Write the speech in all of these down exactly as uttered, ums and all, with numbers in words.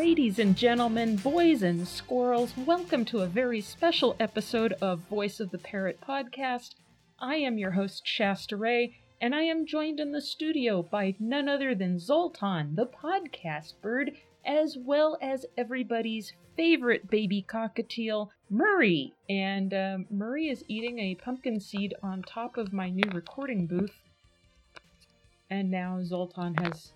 Ladies and gentlemen, boys and squirrels, welcome to a very special episode of Voice of the Parrot podcast. I am your host, Shasta Ray, and I am joined in the studio by none other than Zoltan, the podcast bird, as well as everybody's favorite baby cockatiel, Murray. And uh, Murray is eating a pumpkin seed on top of my new recording booth. And now Zoltan has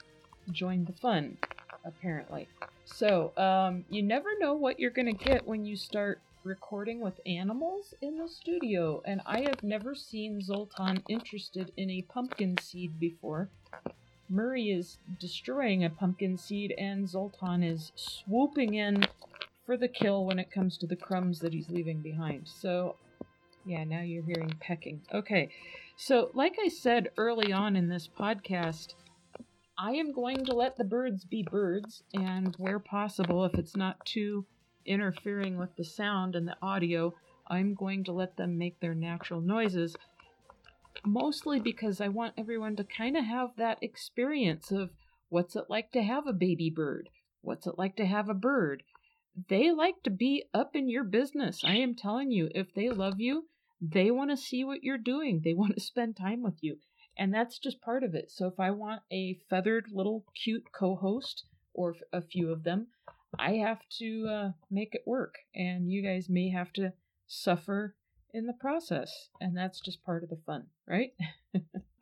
joined the fun, apparently. So, um, you never know what you're going to get when you start recording with animals in the studio, and I have never seen Zoltan interested in a pumpkin seed before. Murray is destroying a pumpkin seed, and Zoltan is swooping in for the kill when it comes to the crumbs that he's leaving behind. So, yeah, now you're hearing pecking. Okay, so like I said early on in this podcast, I am going to let the birds be birds, and where possible, if it's not too interfering with the sound and the audio, I'm going to let them make their natural noises, mostly because I want everyone to kind of have that experience of what's it like to have a baby bird, what's it like to have a bird. They like to be up in your business. I am telling you, if they love you, they want to see what you're doing. They want to spend time with you. And that's just part of it. So if I want a feathered little cute co-host, or a few of them, I have to uh, make it work. And you guys may have to suffer in the process. And that's just part of the fun, right?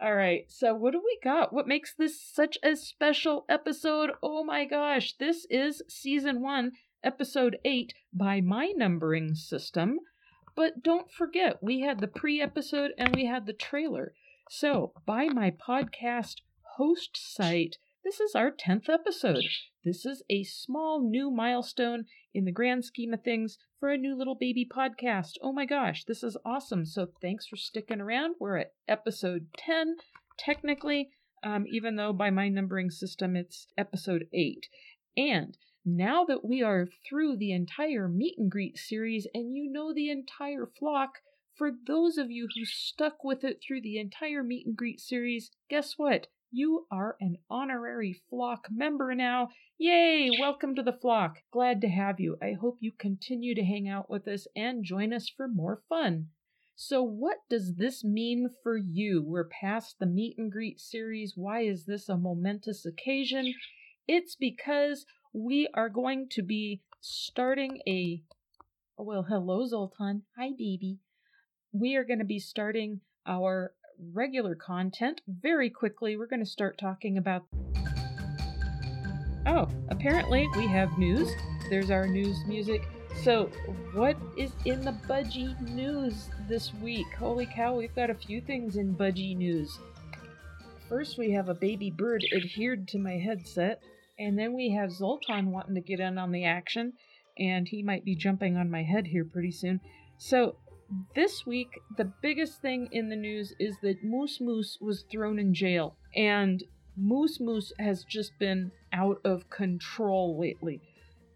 All right. So what do we got? What makes this such a special episode? Oh my gosh. This is season one, episode eight by my numbering system. But don't forget, we had the pre-episode and we had the trailer. So, by my podcast host site, this is our tenth episode. This is a small new milestone in the grand scheme of things for a new little baby podcast. Oh my gosh, this is awesome. So thanks for sticking around. We're at episode ten, technically, um, even though by my numbering system, it's episode eight. And now that we are through the entire meet and greet series and you know the entire flock, for those of you who stuck with it through the entire meet and greet series, guess what? You are an honorary flock member now. Yay! Welcome to the flock. Glad to have you. I hope you continue to hang out with us and join us for more fun. So what does this mean for you? We're past the meet and greet series. Why is this a momentous occasion? It's because we are going to be starting a... Well, hello, Zoltan. Hi, baby. We are going to be starting our regular content very quickly. We're going to start talking about... Oh, apparently we have news. There's our news music. So what is in the budgie news this week? Holy cow, we've got a few things in budgie news. First, we have a baby bird adhered to my headset. And then we have Zoltan wanting to get in on the action. And he might be jumping on my head here pretty soon. So... this week, the biggest thing in the news is that Moose Moose was thrown in jail, and Moose Moose has just been out of control lately.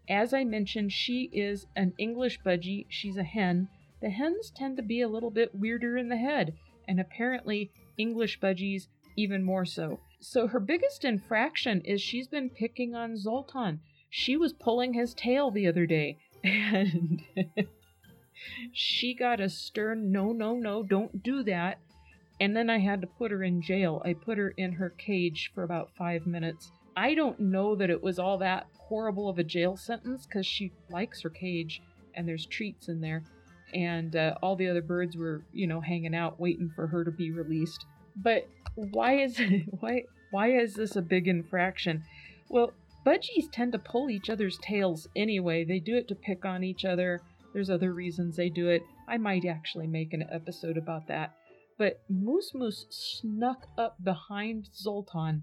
As I mentioned, she is an English budgie. She's a hen. The hens tend to be a little bit weirder in the head, and apparently English budgies even more so. So her biggest infraction is she's been picking on Zoltan. She was pulling his tail the other day, and... she got a stern, no, no, no, don't do that. And then I had to put her in jail. I put her in her cage for about five minutes. I don't know that it was all that horrible of a jail sentence because she likes her cage and there's treats in there. And uh, all the other birds were, you know, hanging out waiting for her to be released. But why is it, why why is this a big infraction? Well, budgies tend to pull each other's tails anyway. They do it to pick on each other. There's other reasons they do it. I might actually make an episode about that. But Moose Moose snuck up behind Zoltan,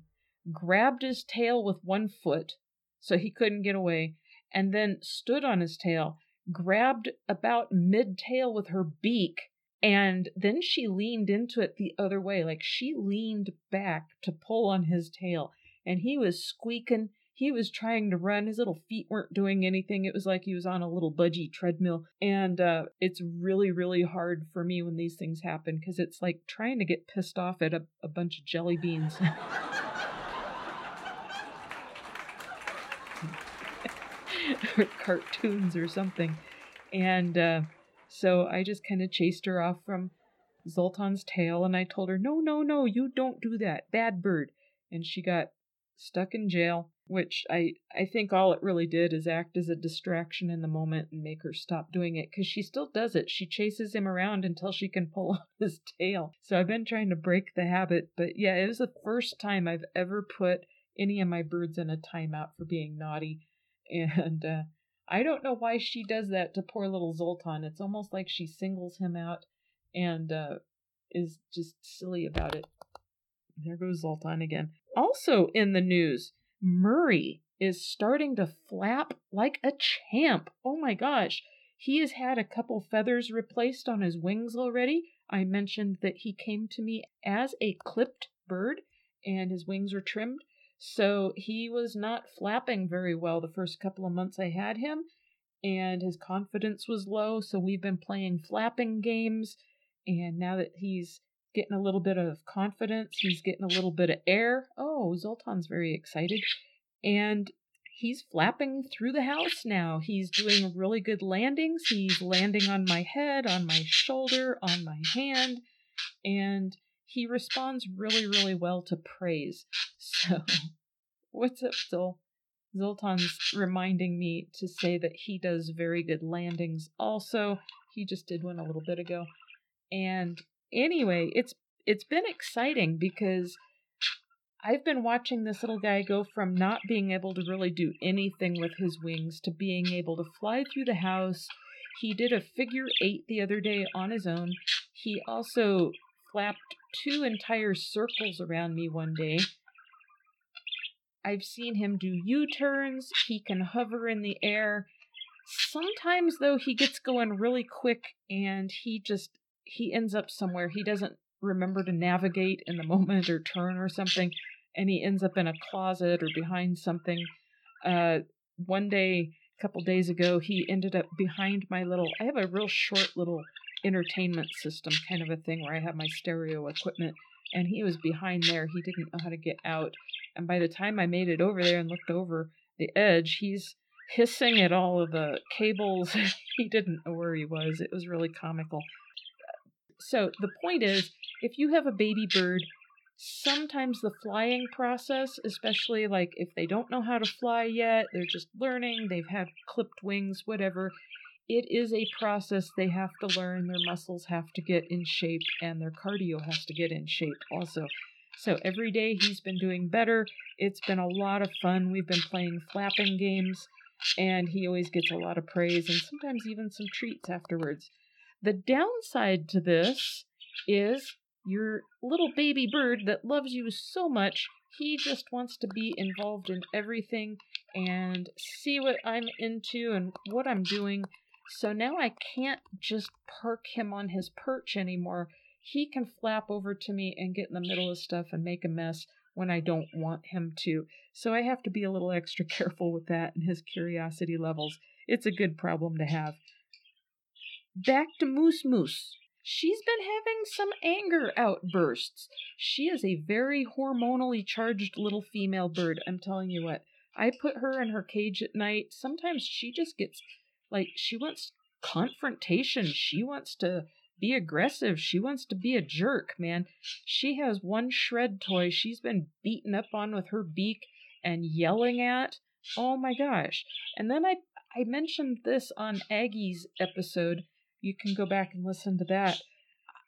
grabbed his tail with one foot so he couldn't get away, and then stood on his tail, grabbed about mid-tail with her beak, and then she leaned into it the other way. Like she leaned back to pull on his tail, and he was squeaking. He was trying to run. His little feet weren't doing anything. It was like he was on a little budgie treadmill. And uh, it's really, really hard for me when these things happen because it's like trying to get pissed off at a, a bunch of jelly beans. or cartoons or something. And uh, so I just kind of chased her off from Zoltan's tail, and I told her, no, no, no, you don't do that. Bad bird. And she got stuck in jail, which I, I think all it really did is act as a distraction in the moment and make her stop doing it, because she still does it. She chases him around until she can pull on his tail. So I've been trying to break the habit. But yeah, it was the first time I've ever put any of my birds in a timeout for being naughty. And uh, I don't know why she does that to poor little Zoltan. It's almost like she singles him out and uh, is just silly about it. There goes Zoltan again. Also in the news, Murray is starting to flap like a champ. Oh my gosh. He has had a couple feathers replaced on his wings already. I mentioned that he came to me as a clipped bird and his wings were trimmed. So he was not flapping very well the first couple of months I had him, and his confidence was low. So we've been playing flapping games, and now that he's getting a little bit of confidence, he's getting a little bit of air. Oh, Zoltan's very excited. And he's flapping through the house now. He's doing really good landings. He's landing on my head, on my shoulder, on my hand. And he responds really, really well to praise. So, what's up, Zol? Zoltan's reminding me to say that he does very good landings also. He just did one a little bit ago. And anyway, it's it's been exciting because I've been watching this little guy go from not being able to really do anything with his wings to being able to fly through the house. He did a figure eight the other day on his own. He also flapped two entire circles around me one day. I've seen him do U-turns. He can hover in the air. Sometimes, though, he gets going really quick and he just... he ends up somewhere. He doesn't remember to navigate in the moment or turn or something, and he ends up in a closet or behind something. Uh, one day, a couple days ago, he ended up behind my little... I have a real short little entertainment system kind of a thing where I have my stereo equipment, and he was behind there. He didn't know how to get out. And by the time I made it over there and looked over the edge, he's hissing at all of the cables. He didn't know where he was. It was really comical. So the point is, if you have a baby bird, sometimes the flying process, especially like if they don't know how to fly yet, they're just learning, they've had clipped wings, whatever, it is a process they have to learn. Their muscles have to get in shape and their cardio has to get in shape also. So every day he's been doing better. It's been a lot of fun. We've been playing flapping games and he always gets a lot of praise and sometimes even some treats afterwards. The downside to this is your little baby bird that loves you so much, he just wants to be involved in everything and see what I'm into and what I'm doing. So now I can't just park him on his perch anymore. He can flap over to me and get in the middle of stuff and make a mess when I don't want him to. So I have to be a little extra careful with that and his curiosity levels. It's a good problem to have. Back to Moose Moose. She's been having some anger outbursts. She is a very hormonally charged little female bird. I'm telling you what, I put her in her cage at night. Sometimes she just gets, like, she wants confrontation. She wants to be aggressive. She wants to be a jerk, man. She has one shred toy she's been beaten up on with her beak and yelling at. Oh my gosh. And then I, I mentioned this on Aggie's episode. You can go back and listen to that.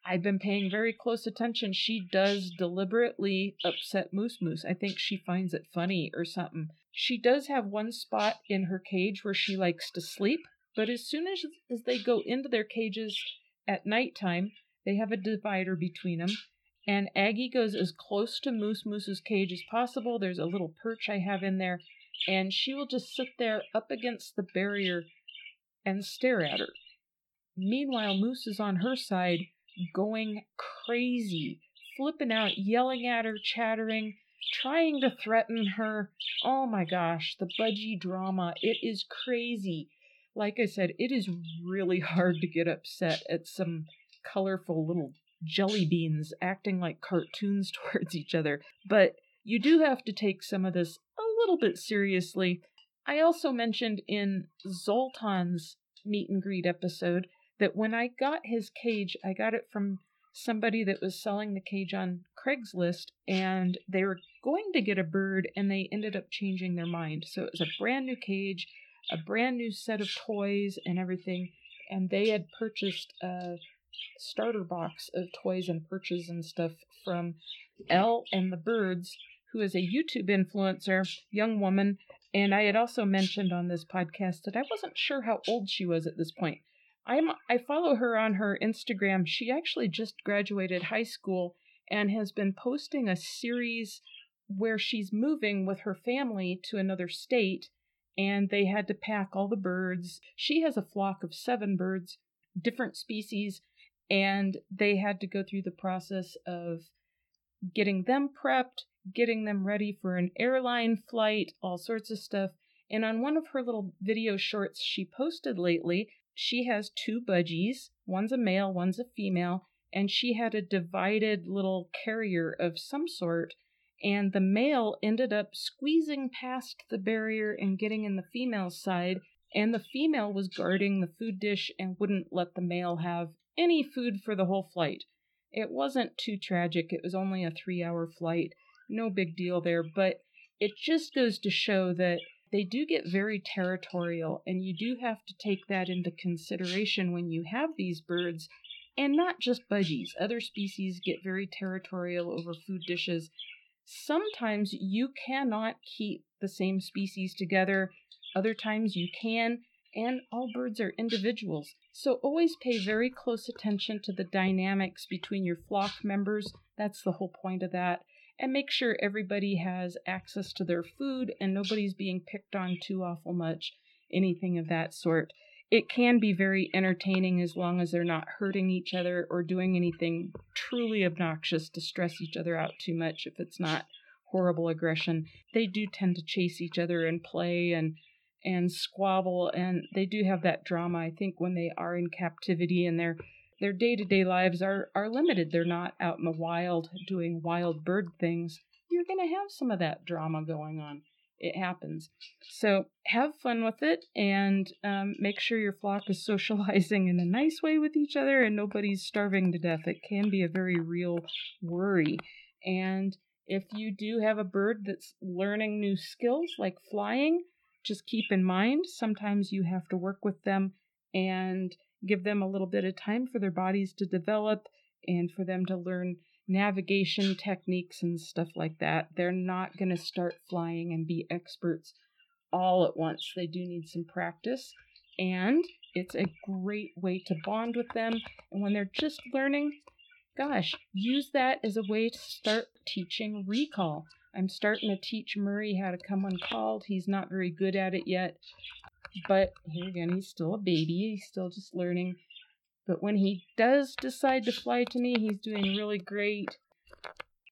I've been paying very close attention. She does deliberately upset Moose Moose. I think she finds it funny or something. She does have one spot in her cage where she likes to sleep, but as soon as, as they go into their cages at nighttime, they have a divider between them, and Aggie goes as close to Moose Moose's cage as possible. There's a little perch I have in there, and she will just sit there up against the barrier and stare at her. Meanwhile, Moose is on her side going crazy, flipping out, yelling at her, chattering, trying to threaten her. Oh my gosh, the budgie drama. It is crazy. Like I said, it is really hard to get upset at some colorful little jelly beans acting like cartoons towards each other. But you do have to take some of this a little bit seriously. I also mentioned in Zoltan's meet and greet episode that when I got his cage, I got it from somebody that was selling the cage on Craigslist, and they were going to get a bird, and they ended up changing their mind. So it was a brand new cage, a brand new set of toys and everything, and they had purchased a starter box of toys and perches and stuff from Elle and the Birds, who is a YouTube influencer, young woman. And I had also mentioned on this podcast that I wasn't sure how old she was at this point. I'm, I follow her on her Instagram. She actually just graduated high school and has been posting a series where she's moving with her family to another state, and they had to pack all the birds. She has a flock of seven birds, different species, and they had to go through the process of getting them prepped, getting them ready for an airline flight, all sorts of stuff. And on one of her little video shorts she posted lately, she has two budgies. One's a male, one's a female, and she had a divided little carrier of some sort, and the male ended up squeezing past the barrier and getting in the female's side, and the female was guarding the food dish and wouldn't let the male have any food for the whole flight. It wasn't too tragic. It was only a three-hour flight. No big deal there, but it just goes to show that they do get very territorial, and you do have to take that into consideration when you have these birds, and not just budgies. Other species get very territorial over food dishes. Sometimes you cannot keep the same species together. Other times you can, and all birds are individuals. So always pay very close attention to the dynamics between your flock members. That's the whole point of that. And make sure everybody has access to their food and nobody's being picked on too awful much, anything of that sort. It can be very entertaining as long as they're not hurting each other or doing anything truly obnoxious to stress each other out too much. If it's not horrible aggression, they do tend to chase each other and play and and squabble, and they do have that drama, I think, when they are in captivity, and they're Their day-to-day lives are, are limited. They're not out in the wild doing wild bird things. You're going to have some of that drama going on. It happens. So have fun with it, and um, make sure your flock is socializing in a nice way with each other and nobody's starving to death. It can be a very real worry. And if you do have a bird that's learning new skills like flying, just keep in mind sometimes you have to work with them and give them a little bit of time for their bodies to develop and for them to learn navigation techniques and stuff like that. They're not going to start flying and be experts all at once. They do need some practice, and it's a great way to bond with them. And when they're just learning, gosh, use that as a way to start teaching recall. I'm starting to teach Murray how to come uncalled. He's not very good at it yet. But here again, he's still a baby. He's still just learning. But when he does decide to fly to me, he's doing really great.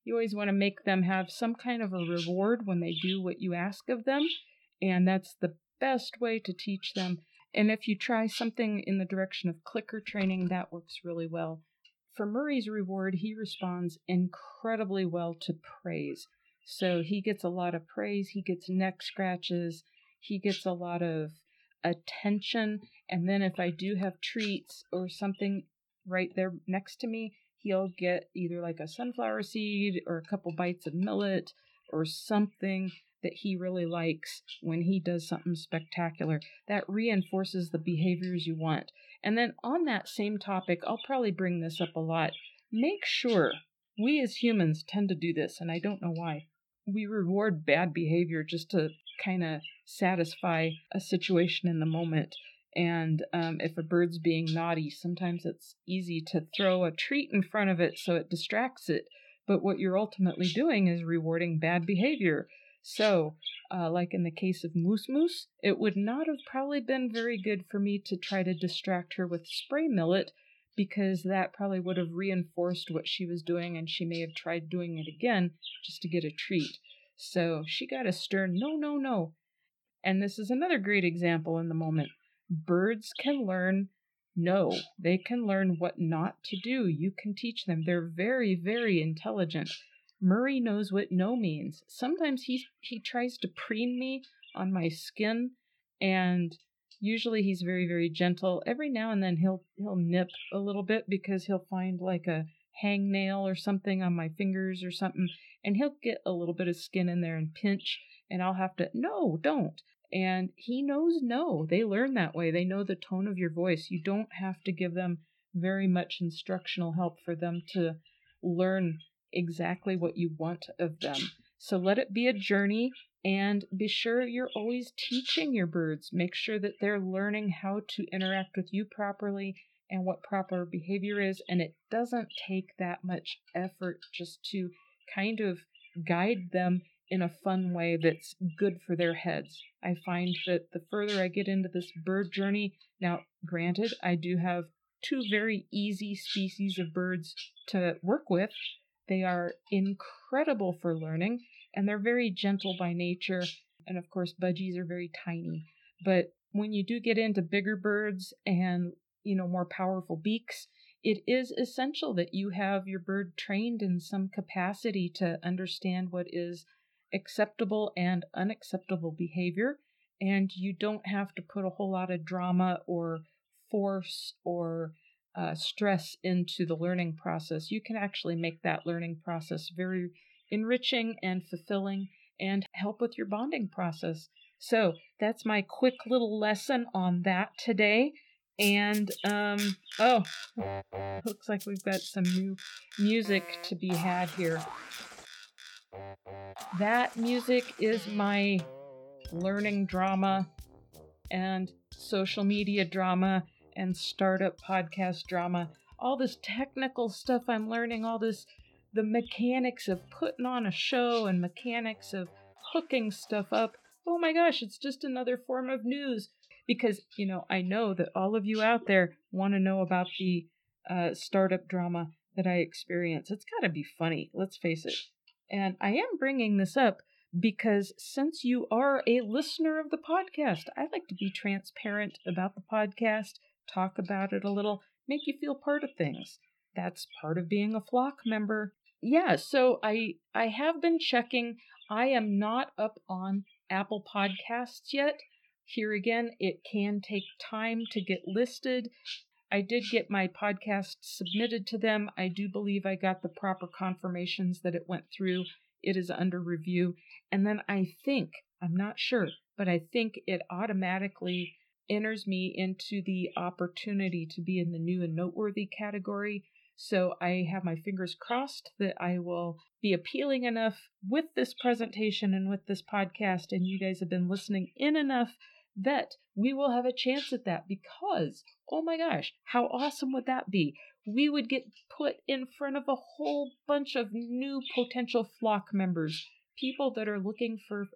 You always want to make them have some kind of a reward when they do what you ask of them. And that's the best way to teach them. And if you try something in the direction of clicker training, that works really well. For Murray's reward, he responds incredibly well to praise. So he gets a lot of praise. He gets neck scratches. He gets a lot of attention, and then if I do have treats or something right there next to me, he'll get either like a sunflower seed or a couple bites of millet or something that he really likes when he does something spectacular. That reinforces the behaviors you want. And then on that same topic, I'll probably bring this up a lot. Make sure, we as humans tend to do this, and I don't know why. We reward bad behavior just to kind of satisfy a situation in the moment. And um, if a bird's being naughty, sometimes it's easy to throw a treat in front of it so it distracts it. But what you're ultimately doing is rewarding bad behavior. So, uh, like in the case of Moose Moose, it would not have probably been very good for me to try to distract her with spray millet, because that probably would have reinforced what she was doing, and she may have tried doing it again just to get a treat. So she got a stern, no, no, no. And this is another great example in the moment. Birds can learn no. They can learn what not to do. You can teach them. They're very, very intelligent. Murray knows what no means. Sometimes he, he tries to preen me on my skin, and usually he's very, very gentle. Every now and then he'll he'll nip a little bit because he'll find like a hangnail or something on my fingers or something, and he'll get a little bit of skin in there and pinch, and I'll have to, no, don't. And he knows no. They learn that way. They know the tone of your voice. You don't have to give them very much instructional help for them to learn exactly what you want of them. So let it be a journey, and be sure you're always teaching your birds. Make sure that they're learning how to interact with you properly and what proper behavior is. And it doesn't take that much effort just to kind of guide them in a fun way that's good for their heads. I find that the further I get into this bird journey, now granted, I do have two very easy species of birds to work with. They are incredible for learning, and they're very gentle by nature. And of course, budgies are very tiny. But when you do get into bigger birds and, you know, more powerful beaks, it is essential that you have your bird trained in some capacity to understand what is acceptable and unacceptable behavior. And you don't have to put a whole lot of drama or force or uh, stress into the learning process. You can actually make that learning process very enriching and fulfilling and help with your bonding process. So that's my quick little lesson on that today. And, um, oh, looks like we've got some new music to be had here. That music is my learning drama and social media drama and startup podcast drama. All this technical stuff I'm learning, all this, the mechanics of putting on a show and mechanics of hooking stuff up. Oh my gosh, it's just another form of news. Because, you know, I know that all of you out there want to know about the uh, startup drama that I experience. It's got to be funny, let's face it. And I am bringing this up because since you are a listener of the podcast, I like to be transparent about the podcast, talk about it a little, make you feel part of things. That's part of being a flock member. Yeah, so I I have been checking. I am not up on Apple Podcasts yet. Here again, it can take time to get listed. I did get my podcast submitted to them. I do believe I got the proper confirmations that it went through. It is under review. And then I think, I'm not sure, but I think it automatically enters me into the opportunity to be in the new and noteworthy category. So I have my fingers crossed that I will be appealing enough with this presentation and with this podcast, and you guys have been listening in enough that we will have a chance at that, because, oh my gosh, how awesome would that be? We would get put in front of a whole bunch of new potential flock members, people that are looking for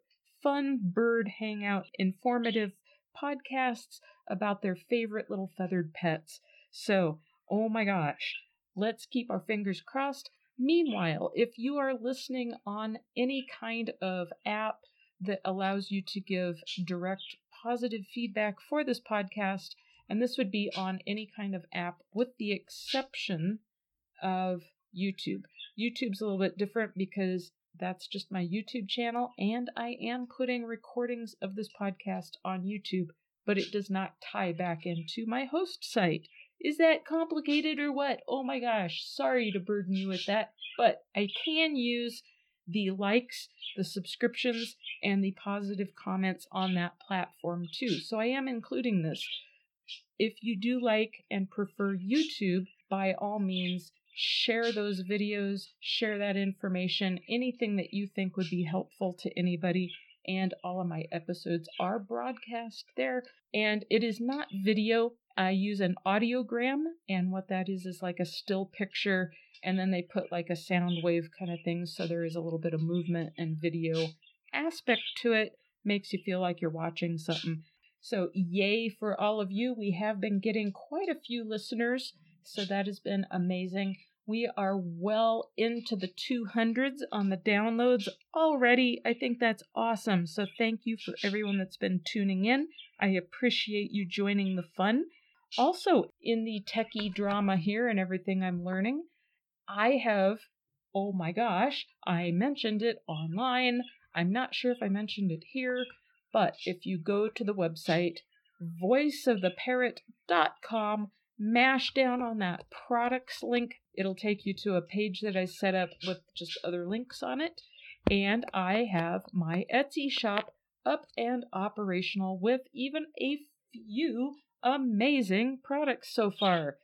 fun bird hangout, informative podcasts about their favorite little feathered pets. So, oh my gosh, let's keep our fingers crossed. Meanwhile, if you are listening on any kind of app that allows you to give direct positive feedback for this podcast, and this would be on any kind of app with the exception of YouTube. YouTube's a little bit different because that's just my YouTube channel, and I am putting recordings of this podcast on YouTube, but it does not tie back into my host site. Is that complicated or what? Oh my gosh, sorry to burden you with that, but I can use the likes, the subscriptions, and the positive comments on that platform too. So I am including this. If you do like and prefer YouTube, by all means, share those videos, share that information, anything that you think would be helpful to anybody. And all of my episodes are broadcast there. And it is not video. I use an audiogram, and what that is is like a still picture, and then they put like a sound wave kind of thing, so there is a little bit of movement and video aspect to it. Makes you feel like you're watching something. So yay for all of you. We have been getting quite a few listeners, so that has been amazing. We are well into the two hundreds on the downloads already. I think that's awesome. So thank you for everyone that's been tuning in. I appreciate you joining the fun. Also, in the techie drama here and everything I'm learning, I have, oh my gosh, I mentioned it online. I'm not sure if I mentioned it here, But if you go to the website voice of the parrot dot com, mash down on that products link, it'll take you to a page that I set up with just other links on it. And I have my Etsy shop up and operational with even a few amazing products so far.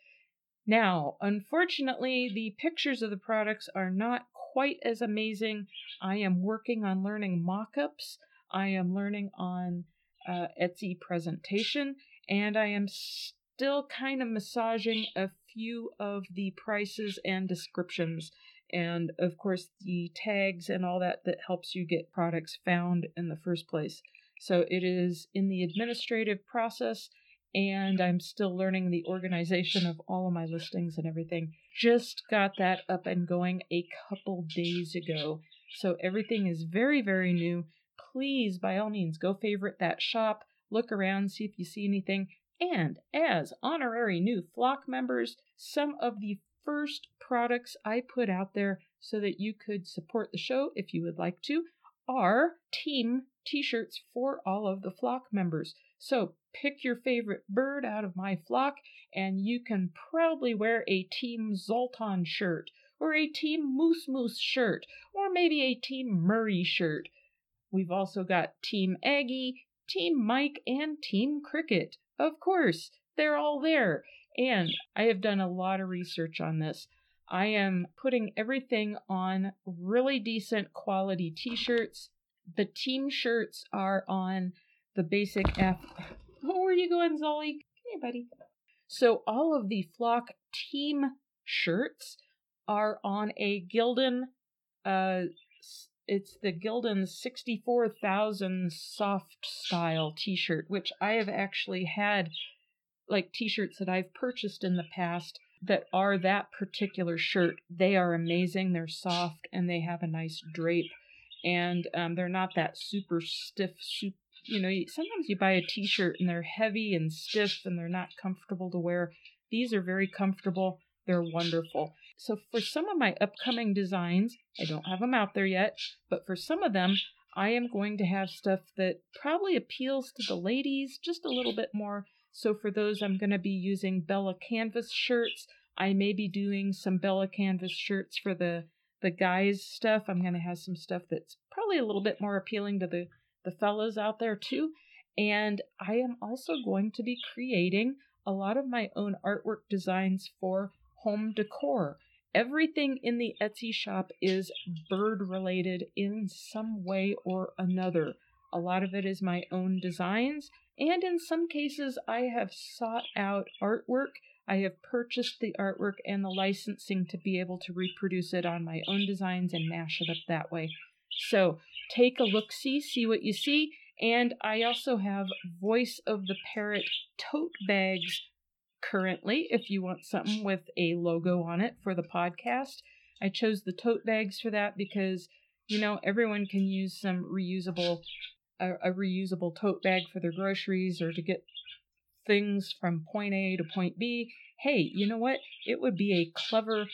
Now, unfortunately, the pictures of the products are not quite as amazing. I am working on learning mock-ups. I am learning on uh, Etsy presentation, and I am still kind of massaging a few of the prices and descriptions, and of course the tags and all that that helps you get products found in the first place. So it is in the administrative process, and I'm still learning the organization of all of my listings and everything. Just got that up and going a couple days ago. So everything is very, very new. Please, by all means, go favorite that shop, look around, see if you see anything. And as honorary new flock members, some of the first products I put out there so that you could support the show if you would like to are team t-shirts for all of the flock members. So pick your favorite bird out of my flock, and you can proudly wear a Team Zoltan shirt, or a Team Moose Moose shirt, or maybe a Team Murray shirt. We've also got Team Aggie, Team Mike, and Team Cricket. Of course, they're all there. And I have done a lot of research on this. I am putting everything on really decent quality t-shirts. The team shirts are on the basic F. Oh, where are you going, Zolly? Hey, buddy. So all of the flock team shirts are on a Gildan. Uh, it's the Gildan sixty-four thousand soft style t-shirt, which I have actually had, like t-shirts that I've purchased in the past that are that particular shirt. They are amazing. They're soft, and they have a nice drape, and um, they're not that super stiff. Super, you know, sometimes you buy a t-shirt and they're heavy and stiff and they're not comfortable to wear. These are very comfortable. They're wonderful. So for some of my upcoming designs, I don't have them out there yet, but for some of them, I am going to have stuff that probably appeals to the ladies just a little bit more. So for those, I'm going to be using Bella Canvas shirts. I may be doing some Bella Canvas shirts for the, the guys' stuff. I'm going to have some stuff that's probably a little bit more appealing to the, the fellows out there too. And I am also going to be creating a lot of my own artwork designs for home decor. Everything in the Etsy shop is bird-related in some way or another. A lot of it is my own designs. And in some cases, I have sought out artwork. I have purchased the artwork and the licensing to be able to reproduce it on my own designs and mash it up that way. So take a look-see, see what you see. And I also have Voice of the Parrot tote bags currently, if you want something with a logo on it for the podcast. I chose the tote bags for that because, you know, everyone can use some reusable A, a reusable tote bag for their groceries or to get things from point A to point B. Hey, you know what? It would be a clever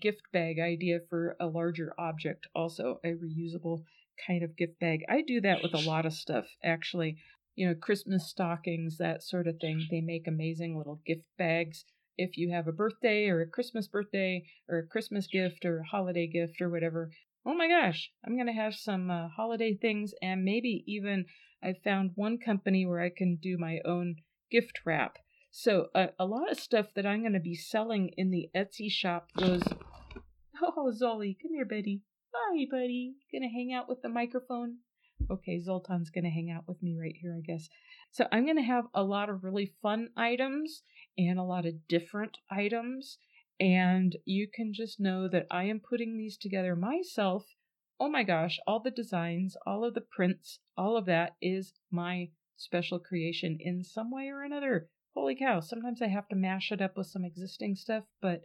gift bag idea for a larger object. Also, a reusable kind of gift bag. I do that with a lot of stuff, actually. You know, Christmas stockings, that sort of thing. They make amazing little gift bags. If you have a birthday or a Christmas birthday or a Christmas gift or a holiday gift or whatever, oh my gosh, I'm going to have some uh, holiday things, and maybe even I found one company where I can do my own gift wrap. So uh, a lot of stuff that I'm going to be selling in the Etsy shop goes, oh, Zolly, come here, buddy. Hi, buddy. Going to hang out with the microphone? Okay, Zoltan's going to hang out with me right here, I guess. So I'm going to have a lot of really fun items and a lot of different items. And you can just know that I am putting these together myself. Oh my gosh, all the designs, all of the prints, all of that is my special creation in some way or another. Holy cow, sometimes I have to mash it up with some existing stuff, but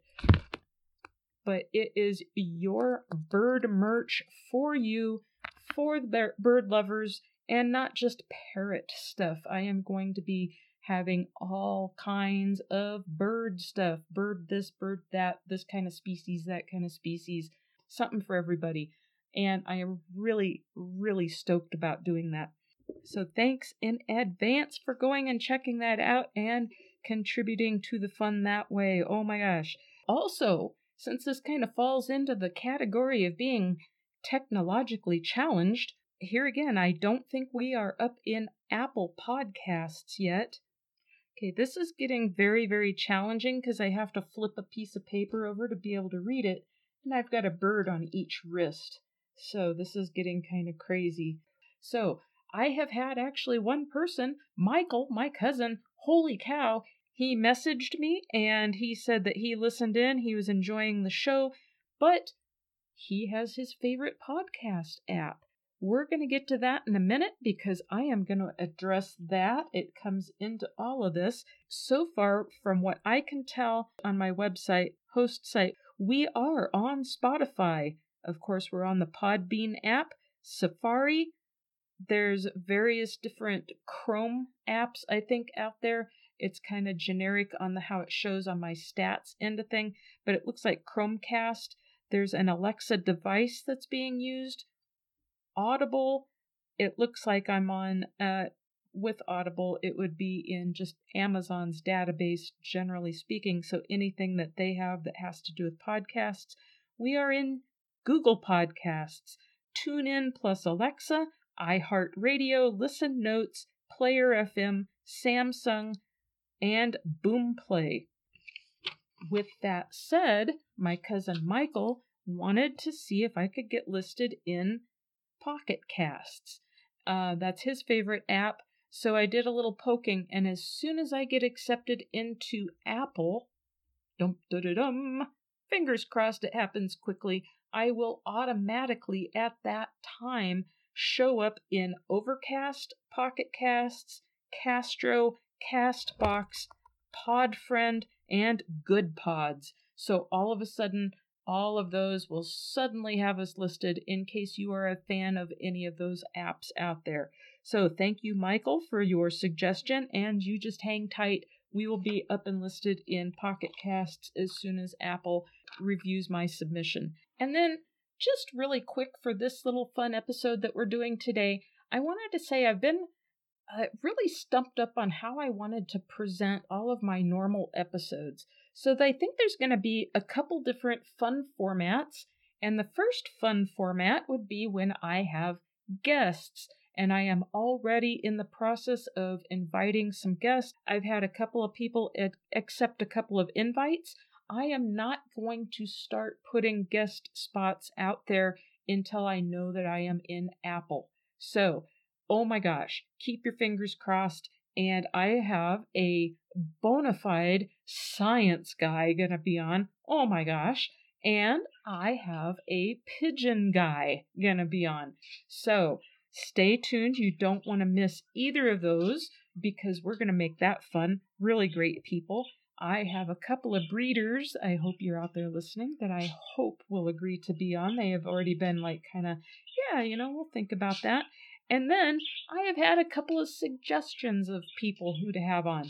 but it is your bird merch for you, for the bird lovers, and not just parrot stuff. I am going to be having all kinds of bird stuff, bird this, bird that, this kind of species, that kind of species, something for everybody. And I am really, really stoked about doing that. So thanks in advance for going and checking that out and contributing to the fun that way. Oh my gosh. Also, since this kind of falls into the category of being technologically challenged, here again, I don't think we are up in Apple Podcasts yet. Okay, this is getting very, very challenging because I have to flip a piece of paper over to be able to read it, and I've got a bird on each wrist. So this is getting kind of crazy. So I have had actually one person, Michael, my cousin, holy cow, he messaged me and he said that he listened in, he was enjoying the show, but he has his favorite podcast app. We're going to get to that in a minute because I am going to address that. It comes into all of this. So far, from what I can tell on my website, host site, we are on Spotify. Of course, we're on the Podbean app, Safari. There's various different Chrome apps, I think, out there. It's kind of generic on the how it shows on my stats end of thing, but it looks like Chromecast. There's an Alexa device that's being used. Audible, it looks like I'm on, uh, with Audible, it would be in just Amazon's database, generally speaking. So anything that they have that has to do with podcasts, we are in Google Podcasts, TuneIn plus Alexa, iHeartRadio, Listen Notes, Player F M, Samsung, and Boomplay. With that said, my cousin Michael wanted to see if I could get listed in Pocket Casts. Uh, that's his favorite app. So I did a little poking, and as soon as I get accepted into Apple, dum dum dum, fingers crossed it happens quickly, I will automatically at that time show up in Overcast, Pocket Casts, Castro, Castbox, Podfriend, and Good Pods. So all of a sudden, all of those will suddenly have us listed in case you are a fan of any of those apps out there. So thank you, Michael, for your suggestion, and you just hang tight. We will be up and listed in Pocket Casts as soon as Apple reviews my submission. And then, just really quick for this little fun episode that we're doing today, I wanted to say I've been uh, really stumped up on how I wanted to present all of my normal episodes. So I think there's going to be a couple different fun formats, and the first fun format would be when I have guests, and I am already in the process of inviting some guests. I've had a couple of people accept a couple of invites. I am not going to start putting guest spots out there until I know that I am in Apple. So, oh my gosh, keep your fingers crossed. And I have a bona fide science guy going to be on. Oh my gosh. And I have a pigeon guy going to be on. So stay tuned. You don't want to miss either of those because we're going to make that fun. Really great people. I have a couple of breeders. I hope you're out there listening that I hope will agree to be on. They have already been like kind of, yeah, you know, we'll think about that. And then I have had a couple of suggestions of people who to have on.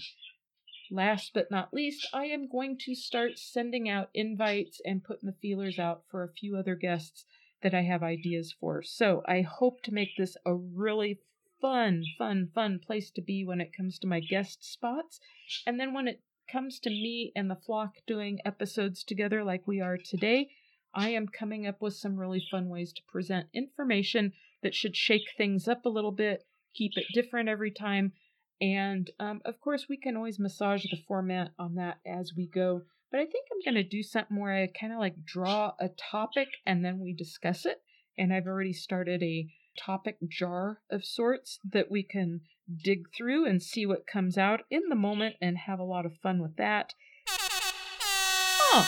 Last but not least, I am going to start sending out invites and putting the feelers out for a few other guests that I have ideas for. So I hope to make this a really fun, fun, fun place to be when it comes to my guest spots. And then when it comes to me and the flock doing episodes together like we are today, I am coming up with some really fun ways to present information that should shake things up a little bit, keep it different every time. And um, of course, we can always massage the format on that as we go. But I think I'm going to do something where I kind of like draw a topic and then we discuss it. And I've already started a topic jar of sorts that we can dig through and see what comes out in the moment and have a lot of fun with that. Huh.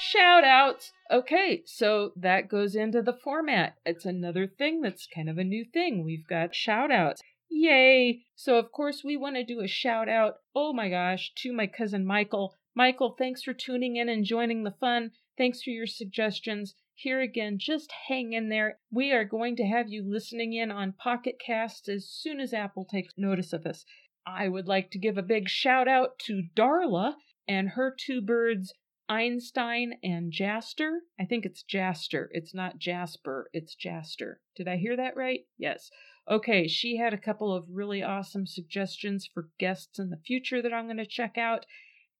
Shout outs. Okay, so that goes into the format. It's another thing that's kind of a new thing. We've got shout outs. Yay. So of course we want to do a shout out. Oh my gosh, to my cousin Michael. Michael, thanks for tuning in and joining the fun. Thanks for your suggestions. Here again, just hang in there. We are going to have you listening in on Pocket Casts as soon as Apple takes notice of us. I would like to give a big shout out to Darla and her two birds, Einstein and Jaster. I think it's Jaster. It's not Jasper. It's Jaster. Did I hear that right? Yes. Okay. She had a couple of really awesome suggestions for guests in the future that I'm going to check out.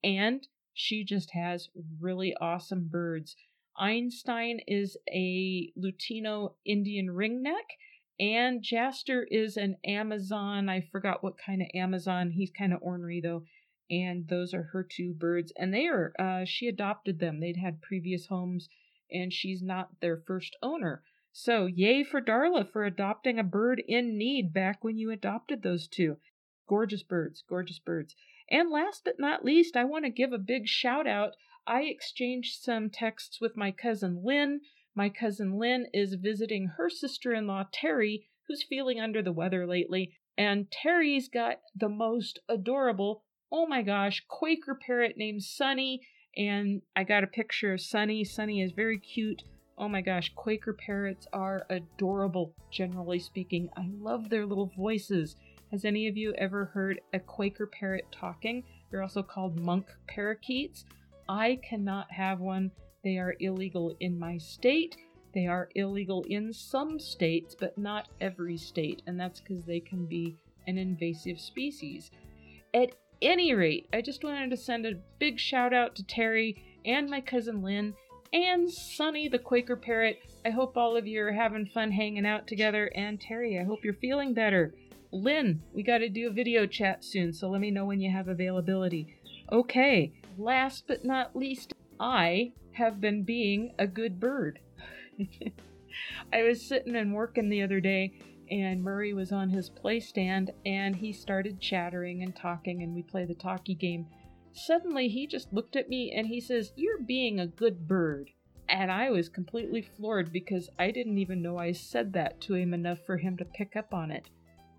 And she just has really awesome birds. Einstein is a Lutino Indian ringneck, and Jaster is an Amazon. I forgot what kind of Amazon. He's kind of ornery, though. And those are her two birds. And they are, uh, she adopted them. They'd had previous homes, and she's not their first owner. So yay for Darla for adopting a bird in need back when you adopted those two. Gorgeous birds, gorgeous birds. And last but not least, I want to give a big shout out. I exchanged some texts with my cousin Lynn. My cousin Lynn is visiting her sister-in-law, Terry, who's feeling under the weather lately. And Terry's got the most adorable, oh my gosh, Quaker parrot named Sunny. And I got a picture of Sunny. Sunny is very cute. Oh my gosh, Quaker parrots are adorable, generally speaking. I love their little voices. Has any of you ever heard a Quaker parrot talking? They're also called monk parakeets. I cannot have one. They are illegal in my state. They are illegal in some states, but not every state, and that's because they can be an invasive species. At any rate, I just wanted to send a big shout out to Terry and my cousin Lynn and Sunny the Quaker parrot. I hope all of you are having fun hanging out together, and Terry, I hope you're feeling better. Lynn, we got to do a video chat soon, so let me know when you have availability. Okay, last but not least, I have been being a good bird. I was sitting and working the other day, and Murray was on his play stand, and he started chattering and talking, and we play the talkie game. Suddenly, he just looked at me, and he says, "You're being a good bird." And I was completely floored because I didn't even know I said that to him enough for him to pick up on it.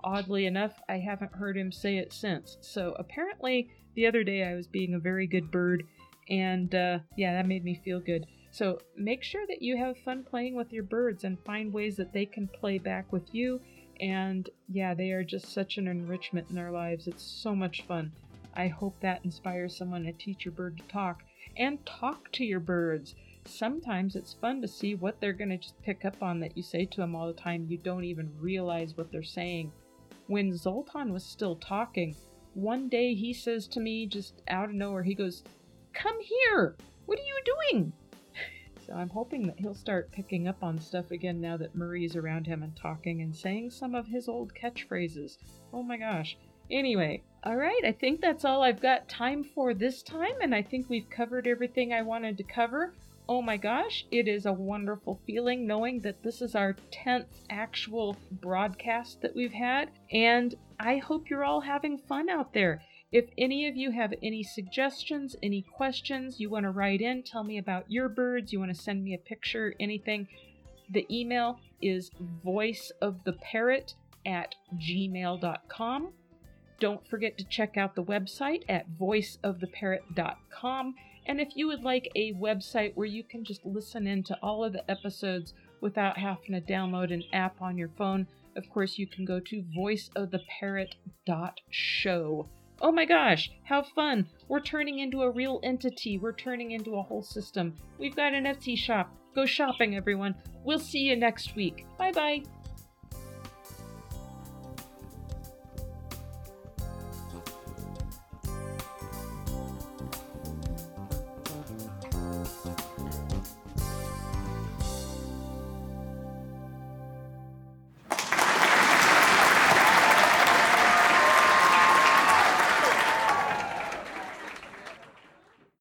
Oddly enough, I haven't heard him say it since. So apparently, the other day, I was being a very good bird, and uh, yeah, that made me feel good. So make sure that you have fun playing with your birds and find ways that they can play back with you. And yeah, they are just such an enrichment in their lives. It's so much fun. I hope that inspires someone to teach your bird to talk and talk to your birds. Sometimes it's fun to see what they're going to just pick up on that you say to them all the time. You don't even realize what they're saying. When Zoltan was still talking, one day he says to me just out of nowhere, he goes, "Come here! What are you doing?" So I'm hoping that he'll start picking up on stuff again now that Murray's around him and talking and saying some of his old catchphrases. Oh my gosh. Anyway, all right, I think that's all I've got time for this time, and I think we've covered everything I wanted to cover. Oh my gosh, it is a wonderful feeling knowing that this is our tenth actual broadcast that we've had, and I hope you're all having fun out there. If any of you have any suggestions, any questions, you want to write in, tell me about your birds, you want to send me a picture, anything, the email is voiceoftheparrot at gmail dot com. Don't forget to check out the website at voice of the parrot dot com. And if you would like a website where you can just listen in to all of the episodes without having to download an app on your phone, of course, you can go to voice of the parrot dot show. Oh my gosh, how fun. We're turning into a real entity. We're turning into a whole system. We've got an Etsy shop. Go shopping, everyone. We'll see you next week. Bye-bye.